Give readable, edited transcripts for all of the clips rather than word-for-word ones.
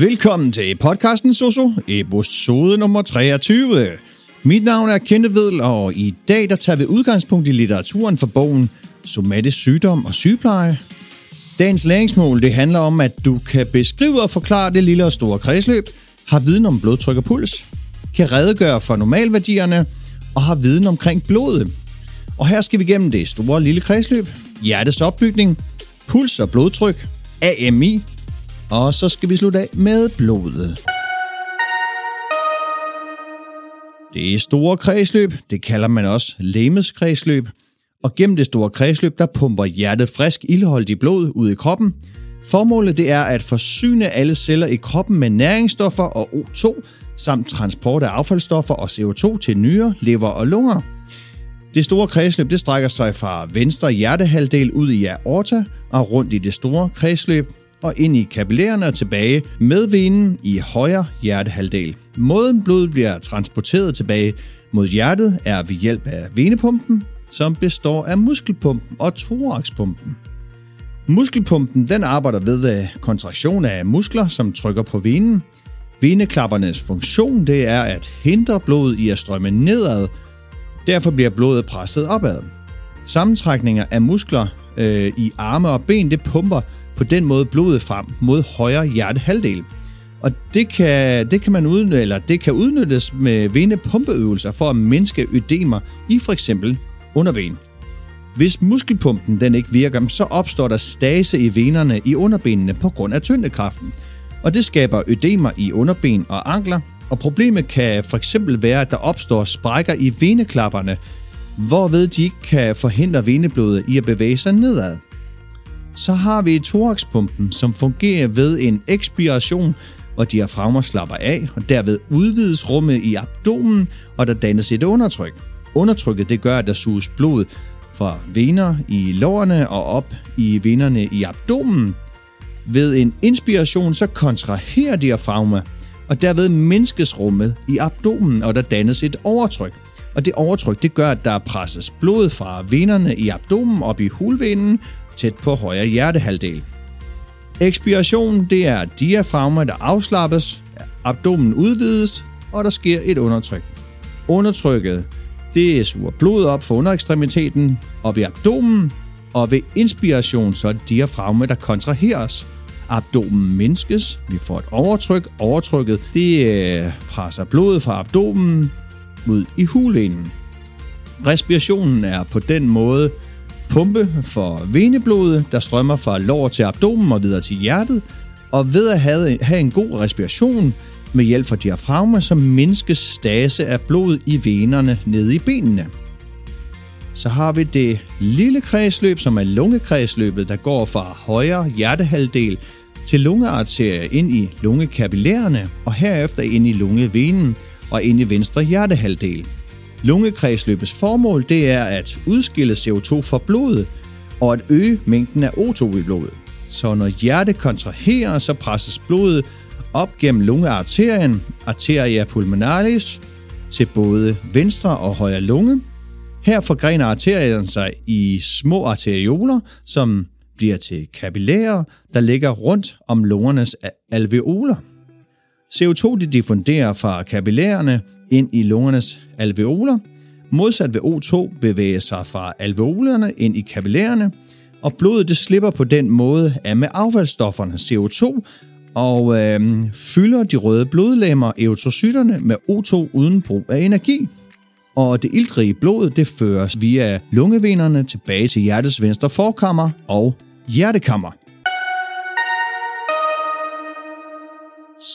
Velkommen til podcasten Sosu, episode nummer 23. Mit navn er Kennet Wedel, og i dag der tager vi udgangspunkt i litteraturen for bogen Somatisk sygdom og sygepleje. Dagens læringsmål det handler om, at du kan beskrive og forklare det lille og store kredsløb, har viden om blodtryk og puls, kan redegøre for normalværdierne og har viden omkring blodet. Og her skal vi gennem det store og lille kredsløb, hjertets opbygning, puls og blodtryk, AMI, og så skal vi slutte af med blodet. Det store kredsløb, det kalder man også legemets kredsløb, og gennem det store kredsløb, der pumper hjertet frisk iltholdigt blod ud i kroppen. Formålet det er at forsyne alle celler i kroppen med næringsstoffer og O2, samt transport af affaldsstoffer og CO2 til nyrer, lever og lunger. Det store kredsløb det strækker sig fra venstre hjertehalvdel ud i aorta og rundt i det store kredsløb og ind i kapillærerne og tilbage med venen i højre hjertehalvdel. Måden blodet bliver transporteret tilbage mod hjertet er ved hjælp af venepumpen, som består af muskelpumpen og thoraxpumpen. Muskelpumpen den arbejder ved kontraktion af muskler, som trykker på venen. Veneklappernes funktion det er at hindre blodet i at strømme nedad. Derfor bliver blodet presset opad. Sammentrækninger af muskler i arme og ben det pumper på den måde blodet frem mod højre hjertehalvdel. Og det kan udnyttes med venepumpeøvelser for at mindske ødemer i for eksempel underben. Hvis muskelpumpen den ikke virker, så opstår der stase i venerne i underbenene på grund af tyngdekraften. Og det skaber ødemer i underben og ankler, og problemet kan for eksempel være, at der opstår sprækker i veneklapperne, hvorved de ikke kan forhindre veneblodet i at bevæge sig nedad. Så har vi thoraxpumpen, som fungerer ved en ekspiration, hvor diafragma slapper af, og derved udvides rummet i abdomen, og der dannes et undertryk. Undertrykket det gør, at der suges blod fra vener i lårene og op i venerne i abdomen. Ved en inspiration så kontraherer diafragma, og derved mindskes rummet i abdomen, og der dannes et overtryk. Og det overtryk det gør, at der presses blod fra venerne i abdomen op i hulvenen tæt på højre hjertehalvdel. Ekspiration det er diafragma, der afslappes, abdomen udvides, og der sker et undertryk. Undertrykket det suger blod op fra underekstremiteten op i abdomen, og ved inspiration så er det diafragma, der kontraheres. Abdomen mindskes, vi får et overtryk. Overtrykket det presser blodet fra abdomen ud i hulvenen. Respirationen er på den måde pumpe for veneblodet, der strømmer fra lår til abdomen og videre til hjertet. Og ved at have en god respiration med hjælp fra diafragma, så mindskes stase af blod i venerne nede i benene. Så har vi det lille kredsløb, som er lungekredsløbet, der går fra højre hjertehalvdel til lungearterier ind i lungekapillærerne og herefter ind i lungevenen og ind i venstre hjertehalvdel. Lungekredsløbets formål det er at udskille CO2 fra blodet og at øge mængden af O2 i blodet. Så når hjertet kontraherer, så presses blodet op gennem lungearterien, Arteria pulmonalis, til både venstre og højre lunge. Her forgrener arterierne sig i små arterioler, som bliver til kapillærer, der ligger rundt om lungernes alveoler. CO2 diffunderer fra kapillærerne ind i lungernes alveoler. Modsat ved O2 bevæger sig fra alveolerne ind i kapillærerne, og blodet det slipper på den måde af med affaldsstofferne CO2 og fylder de røde blodlegemer, erytrocytterne, med O2 uden brug af energi. Og det iltrige blod det føres via lungevenerne tilbage til hjertets venstre forkammer og hjertekammer.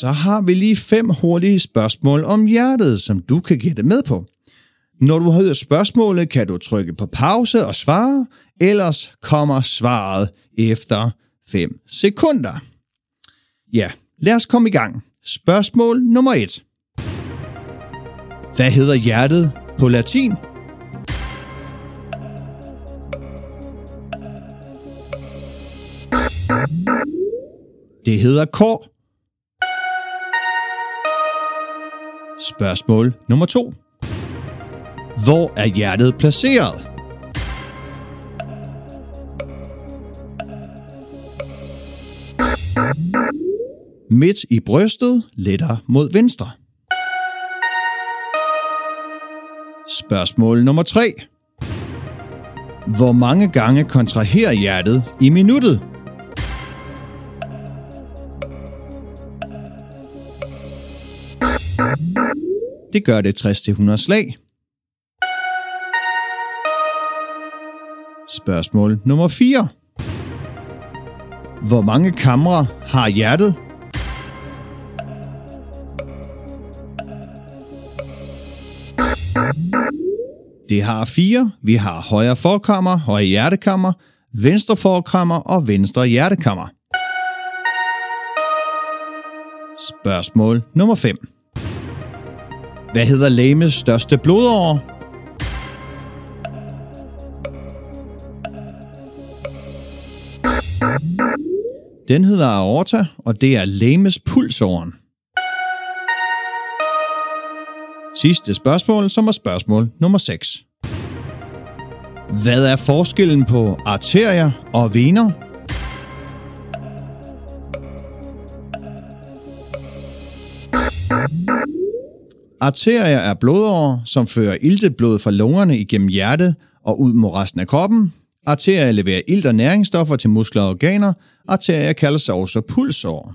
Så har vi lige 5 hurtige spørgsmål om hjertet, som du kan gætte med på. Når du har hørt spørgsmålet, kan du trykke på pause og svare, ellers kommer svaret efter 5 sekunder. Ja, lad os komme i gang. Spørgsmål nummer 1. Hvad hedder hjertet på latin? Det hedder kor. Spørgsmål nummer 2. Hvor er hjertet placeret? midt i brystet, lettere mod venstre. Spørgsmål nummer 3. Hvor mange gange kontraherer hjertet i minuttet? Det gør det 60-100 slag. Spørgsmål nummer 4. Hvor mange kamre har hjertet? Det har 4. Vi har højre forkammer, højre hjertekammer, venstre forkammer og venstre hjertekammer. Spørgsmål nummer 5. Hvad hedder legemets største blodåre? Den hedder aorta, og det er legemets pulsåren. Sidste spørgsmål, som er spørgsmål nummer 6. Hvad er forskellen på arterier og vener? Arterier er blodårer, som fører iltet blod fra lungerne igennem hjertet og ud mod resten af kroppen. Arterier leverer ilt og næringsstoffer til muskler og organer. Arterier kaldes også pulsårer.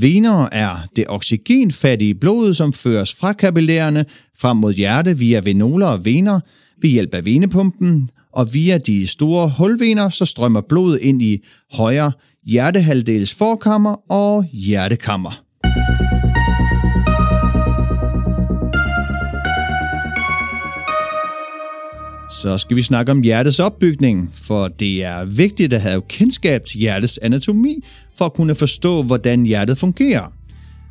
Vener er det oxygenfattige blod, som føres fra kapillærerne frem mod hjertet via venoler og vener ved hjælp af venepumpen, og via de store hulvener så strømmer blodet ind i højre hjertehalvdels forkammer og hjertekammer. Så skal vi snakke om hjertets opbygning, for det er vigtigt at have kendskab til hjertets anatomi, for at kunne forstå, hvordan hjertet fungerer.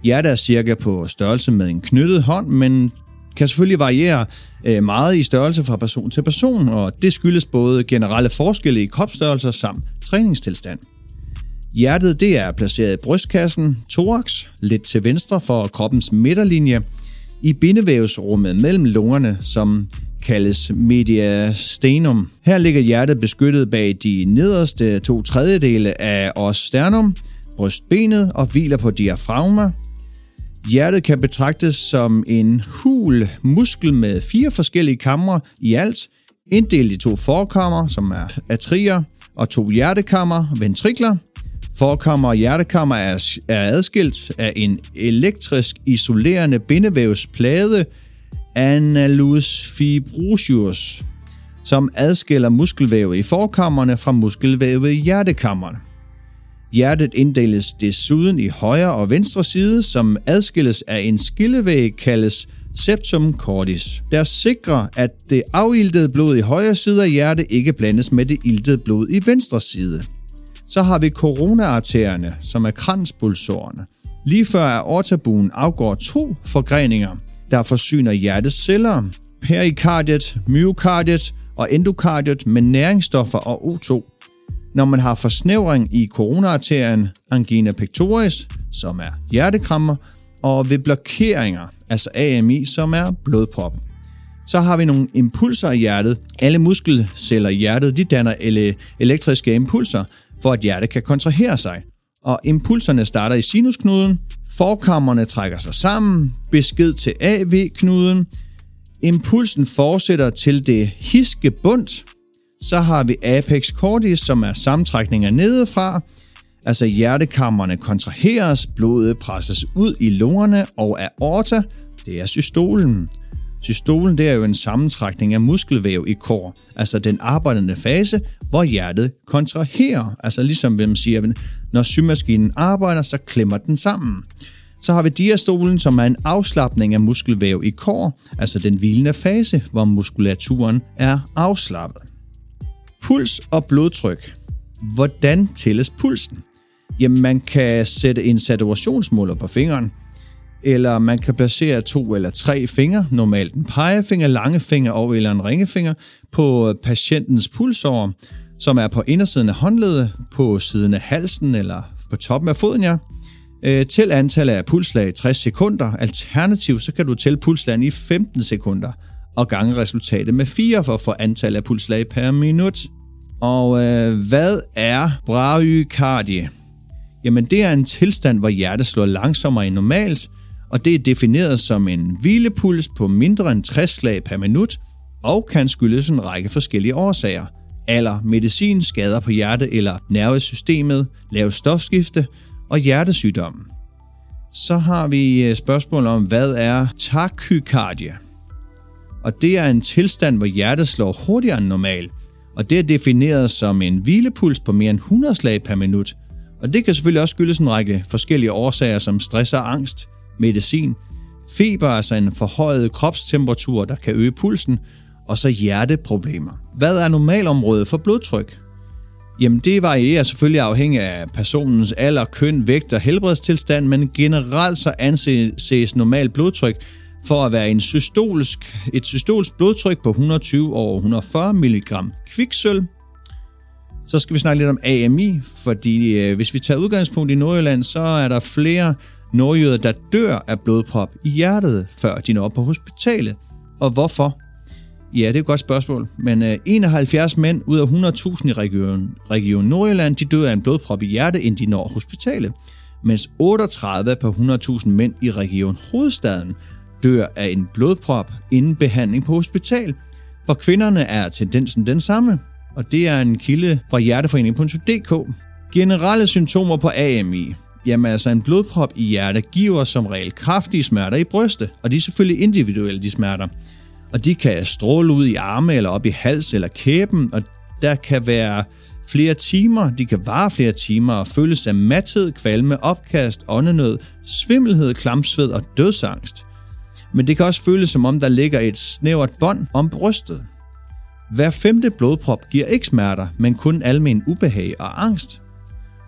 Hjertet er cirka på størrelse med en knyttet hånd, men kan selvfølgelig variere meget i størrelse fra person til person, og det skyldes både generelle forskelle i kropsstørrelser samt træningstilstand. Hjertet det er placeret i brystkassen, thorax, lidt til venstre for kroppens midterlinje, i bindevævsrummet mellem lungerne, som kaldes mediastinum. Her ligger hjertet beskyttet bag de nederste 2/3 af os sternum, brystbenet og hviler på diafragma. Hjertet kan betragtes som en hul muskel med 4 forskellige kamre i alt, inddelt i 2 forkammer, som er atrier, og 2 hjertekammer, ventrikler. Forkammer og hjertekammer er adskilt af en elektrisk isolerende bindevævsplade, annulus fibrosus, som adskiller muskelvævet i forkammerne fra muskelvævet i hjertekammerne. Hjertet inddeles desuden i højre og venstre side, som adskilles af en skillevæg kaldes septum cordis, der sikrer, at det afiltede blod i højre side af hjertet ikke blandes med det iltede blod i venstre side. Så har vi coronaartererne, som er kranspulsårene. Lige før aortabuen afgår 2 forgreninger, der forsyner hjertets celler, perikardiet, myokardiet og endokardiet med næringsstoffer og O2. Når man har forsnævring i coronaarterien, angina pectoris, som er hjertekrammer, og ved blokeringer, altså AMI, som er blodprop. Så har vi nogle impulser i hjertet. Alle muskelceller i hjertet de danner elektriske impulser, for at hjertet kan kontrahere sig. Og impulserne starter i sinusknuden, forkammerne trækker sig sammen, besked til AV-knuden, impulsen fortsætter til det hiske bundt, så har vi Apex Cordis, som er sammentrækninger nedefra, altså hjertekammerne kontraheres, blodet presses ud i lungerne og aorta, det er systolen. Systolen det er jo en sammentrækning af muskelvæv i kår, altså den arbejdende fase, hvor hjertet kontraherer. Altså ligesom man siger, når symaskinen arbejder, så klemmer den sammen. Så har vi diastolen, som er en afslapning af muskelvæv i kår, altså den hvilende fase, hvor muskulaturen er afslappet. Puls og blodtryk. Hvordan tælles pulsen? Jamen man kan sætte en saturationsmåler på fingeren, eller man kan placere 2 eller 3 fingre, normalt en pegefinger, langfinger eller en ringefinger, på patientens pulsåre, som er på indersiden af håndledet, på siden af halsen eller på toppen af foden, ja. Til antallet af pulsslag i 60 sekunder. Alternativt så kan du tælle pulslagene i 15 sekunder og gange resultatet med 4 for at få antallet af pulsslag per minut. Og hvad er bradykardi? jamen det er en tilstand, hvor hjertet slår langsommere end normalt, og det er defineret som en hvilepuls på mindre end 60 slag per minut, og kan skyldes en række forskellige årsager. Alder, medicin, skader på hjerte eller nervesystemet, lav stofskifte og hjertesygdommen. Så har vi spørgsmål om, hvad er takykardi? Og det er en tilstand, hvor hjertet slår hurtigere end normalt, og det er defineret som en hvilepuls på mere end 100 slag per minut. Og det kan selvfølgelig også skyldes en række forskellige årsager som stress og angst, medicin, feber, altså en forhøjet kropstemperatur, der kan øge pulsen, og så hjerteproblemer. Hvad er normalområdet for blodtryk? Jamen det varierer selvfølgelig afhængig af personens alder, køn, vægt og helbredstilstand, men generelt så anses normalt blodtryk for at være et systolsk blodtryk på 120/140 mg kviksølv. Så skal vi snakke lidt om AMI, fordi hvis vi tager udgangspunkt i Nordjylland, så er der flere nordjyder, der dør af blodprop i hjertet, før de når på hospitalet. Og hvorfor? Ja, det er et godt spørgsmål, men 71 mænd ud af 100.000 i region Nordjylland, de dør af en blodprop i hjertet, inden de når hospitalet, mens 38 per 100.000 mænd i region Hovedstaden dør af en blodprop inden behandling på hospital. For kvinderne er tendensen den samme, og det er en kilde fra Hjerteforening.dk. Generelle symptomer på AMI. Jamen altså, en blodprop i hjertet giver som regel kraftige smerter i brystet, og de er selvfølgelig individuelle, de smerter. Og de kan stråle ud i arme eller op i hals eller kæben, og der kan være flere timer, de kan vare flere timer og føles af mathed, kvalme, opkast, åndenød, svimmelhed, klamsved og dødsangst. Men det kan også føles som om, der ligger et snævert bånd om brystet. Hver femte blodprop giver ikke smerter, men kun almen ubehag og angst.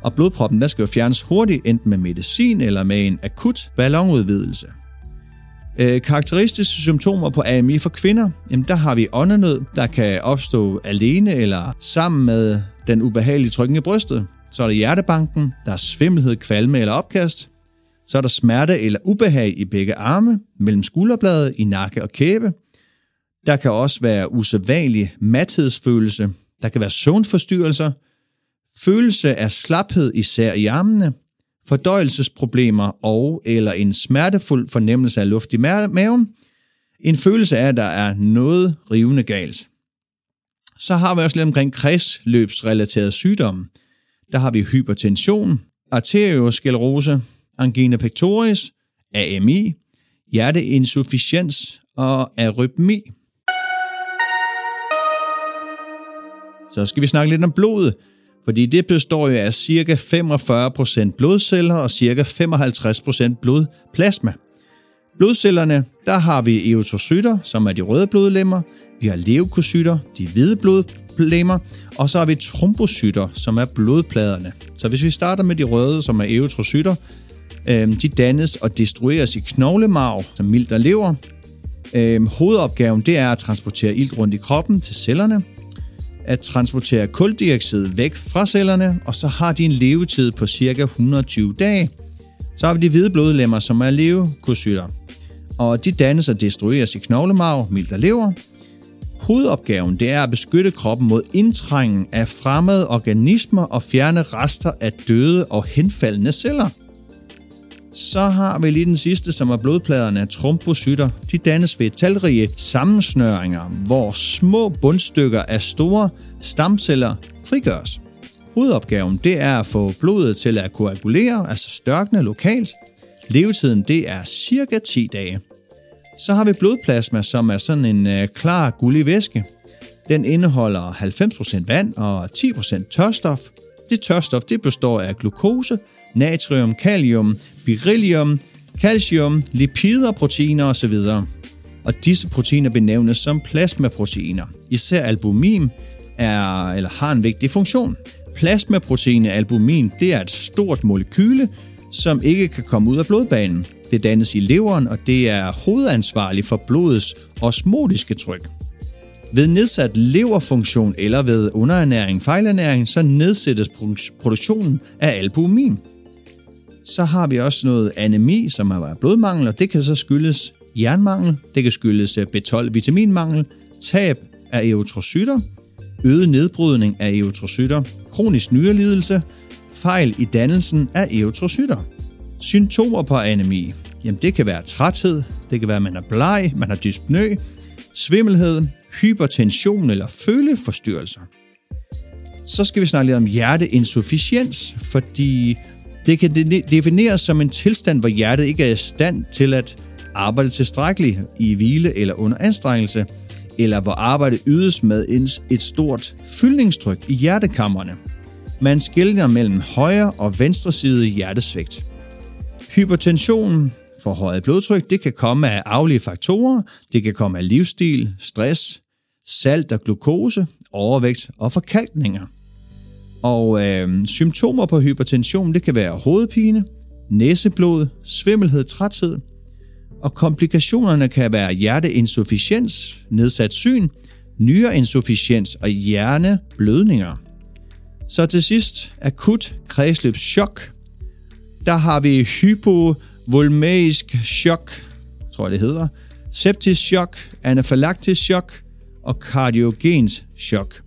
Og blodproppen der skal jo fjernes hurtigt, enten med medicin eller med en akut ballonudvidelse. Karakteristiske symptomer på AMI for kvinder, jamen der har vi åndenød, der kan opstå alene eller sammen med den ubehagelige trykken i brystet. Så er der hjertebanken, der er svimmelhed, kvalme eller opkast. Så er der smerte eller ubehag i begge arme, mellem skulderbladet, i nakke og kæbe. Der kan også være usædvanlig mathedsfølelse. Der kan være søvnforstyrrelser. Følelse af slaphed især i armene. Fordøjelsesproblemer og eller en smertefuld fornemmelse af luft i maven. En følelse af, at der er noget rivende galt. Så har vi også lidt omkring kredsløbsrelaterede sygdomme. Der har vi hypertension, arteriosklerose, angina pectoris, AMI, hjerteinsufficiens og arytmi. Så skal vi snakke lidt om blodet, fordi det består jo af ca. 45% blodceller og ca. 55% blodplasma. Blodcellerne, der har vi erytrocytter, som er de røde blodlemmer, vi har leukocytter, de hvide blodlemmer, og så har vi trombocytter, som er blodpladerne. Så hvis vi starter med de røde, som er erytrocytter, de dannes og destrueres i knoglemarv, som mildt og lever. Hovedopgaven det er at transportere ilt rundt i kroppen til cellerne, at transportere kuldioxid væk fra cellerne, og så har de en levetid på ca. 120 dage. Så har vi de hvide blodlemmer, som er leukocytter, og de dannes og destrueres i knoglemarv, mildt og lever. Hovedopgaven det er at beskytte kroppen mod indtrængen af fremmede organismer og fjerne rester af døde og henfaldne celler. Så har vi lige den sidste, som er blodpladerne, trombocytter. De dannes ved talrige sammensnøringer, hvor små bundstykker af store stamceller frigøres. Hovedopgaven det er at få blodet til at koagulere, altså størkne lokalt. Levetiden det er ca. 10 dage. Så har vi blodplasma, som er sådan en klar gullig væske. Den indeholder 90% vand og 10% tørstof. Det tørstof det består af glukose, natrium, kalium, beryllium, calcium, lipider, proteiner osv. Og disse proteiner benævnes som plasmaproteiner. Især albumin har en vigtig funktion. Plasmaproteinet albumin det er et stort molekyle, som ikke kan komme ud af blodbanen. Det dannes i leveren, og det er hovedansvarlig for blodets osmotiske tryk. Ved nedsat leverfunktion eller ved underernæring, fejlernæring, så nedsættes produktionen af albumin. Så har vi også noget anemi, som er blodmangel, og det kan så skyldes jernmangel, det kan skyldes B12-vitaminmangel, tab af erytrocytter, øget nedbrydning af erytrocytter, kronisk nyrelidelse, fejl i dannelsen af erytrocytter. Symptomer på anemi. Jamen det kan være træthed, det kan være, at man er bleg, man har dyspnø, svimmelhed, hypertension eller føleforstyrrelser. Så skal vi snakke lidt om hjerteinsufficiens, fordi det kan defineres som en tilstand, hvor hjertet ikke er i stand til at arbejde tilstrækkeligt i hvile eller under anstrengelse, eller hvor arbejdet ydes med et stort fyldningstryk i hjertekammerne. Man skelner mellem højre og venstre side hjertesvigt. Hypertension, forhøjet blodtryk, det kan komme af arvelige faktorer, det kan komme af livsstil, stress, salt og glukose, overvægt og forkalkninger. Og symptomer på hypertension, det kan være hovedpine, næseblod, svimmelhed, træthed. Og komplikationerne kan være hjerteinsufficiens, nedsat syn, nyreinsufficiens og hjerneblødninger. Så til sidst akut kredsløbschok. Der har vi hypovolæmisk chok, tror jeg det hedder, septisk chok, anafylaktisk chok og kardiogent chok.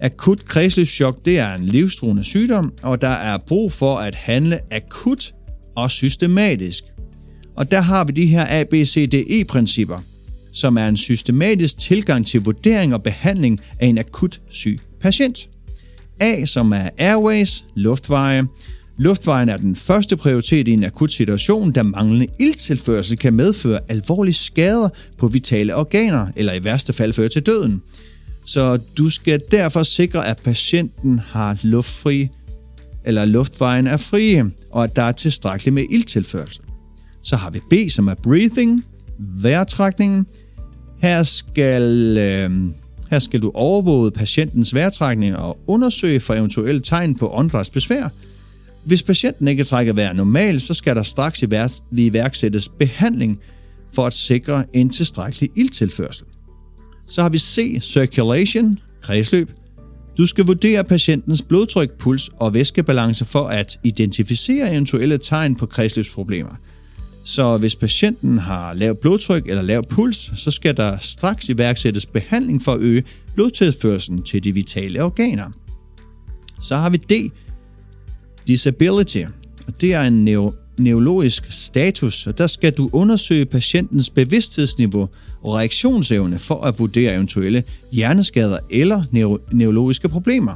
Akut kredsløbschok, det er en livstruende sygdom, og der er brug for at handle akut og systematisk. Og der har vi de her ABCDE-principper, som er en systematisk tilgang til vurdering og behandling af en akut syg patient. A, som er airways, luftveje. Luftvejen er den første prioritet i en akut situation, da manglende ilttilførsel kan medføre alvorlige skader på vitale organer, eller i værste fald føre til døden. Så du skal derfor sikre, at patienten har luftfri, eller luftvejen er frie, og at der er tilstrækkeligt med ilttilførsel. Så har vi B, som er breathing, vejrtrækningen. Her skal du overvåge patientens vejrtrækning og undersøge for eventuelle tegn på åndedrætsbesvær. Hvis patienten ikke trækker vejret normalt, så skal der straks iværksættes behandling for at sikre en tilstrækkelig ilttilførsel. Så har vi C, circulation, kredsløb. Du skal vurdere patientens blodtryk, puls og væskebalance for at identificere eventuelle tegn på kredsløbsproblemer. Så hvis patienten har lav blodtryk eller lav puls, så skal der straks iværksættes behandling for at øge blodtilførslen til de vitale organer. Så har vi D, disability. Det er en neurologisk status, og der skal du undersøge patientens bevidsthedsniveau og reaktionsevne for at vurdere eventuelle hjerneskader eller neurologiske problemer.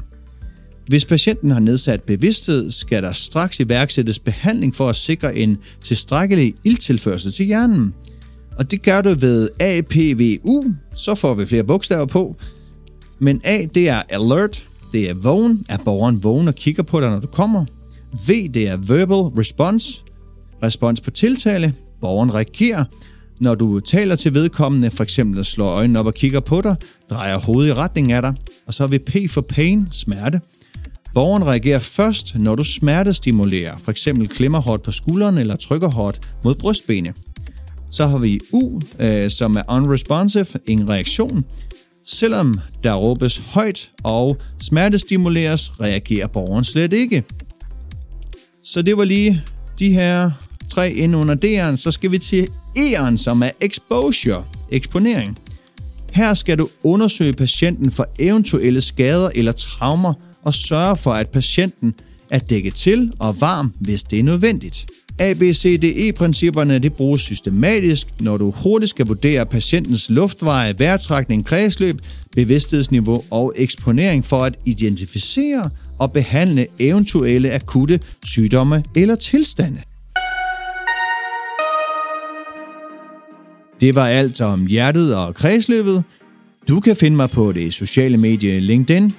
Hvis patienten har nedsat bevidsthed, skal der straks iværksættes behandling for at sikre en tilstrækkelig ilttilførsel til hjernen. Og det gør du ved APVU, så får vi flere bogstaver på. Men A, det er alert, det er vågen, er borgeren vågen og kigger på dig, når du kommer. V, det er verbal response, respons på tiltale, borgeren reagerer, når du taler til vedkommende, for eksempel slår øjnene op og kigger på dig, drejer hovedet i retning af dig. Og så har vi P for pain, smerte. Borgeren reagerer først, når du smertestimulerer, for eksempel klemmer hårdt på skulderen eller trykker hårdt mod brystbenet. Så har vi U, som er unresponsive, ingen reaktion. Selvom der råbes højt og smertestimuleres, reagerer borgeren slet ikke. Så det var lige de her tre inde under D'eren. Så skal vi til E'eren, som er exposure, eksponering. Her skal du undersøge patienten for eventuelle skader eller traumer, og sørge for, at patienten er dækket til og varm, hvis det er nødvendigt. ABCDE-principperne det bruges systematisk, når du hurtigt skal vurdere patientens luftveje, vejrtrækning, kredsløb, bevidsthedsniveau og eksponering for at identificere og behandle eventuelle akutte sygdomme eller tilstande. Det var alt om hjertet og kredsløbet. Du kan finde mig på det sociale medie LinkedIn.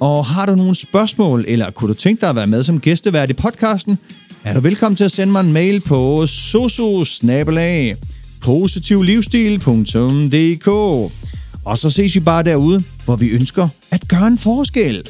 Og har du nogle spørgsmål, eller kunne du tænke dig at være med som gæstevært i podcasten, er du velkommen til at sende mig en mail på sosu@positivlivsstil.dk. Og så ses vi bare derude, hvor vi ønsker at gøre en forskel.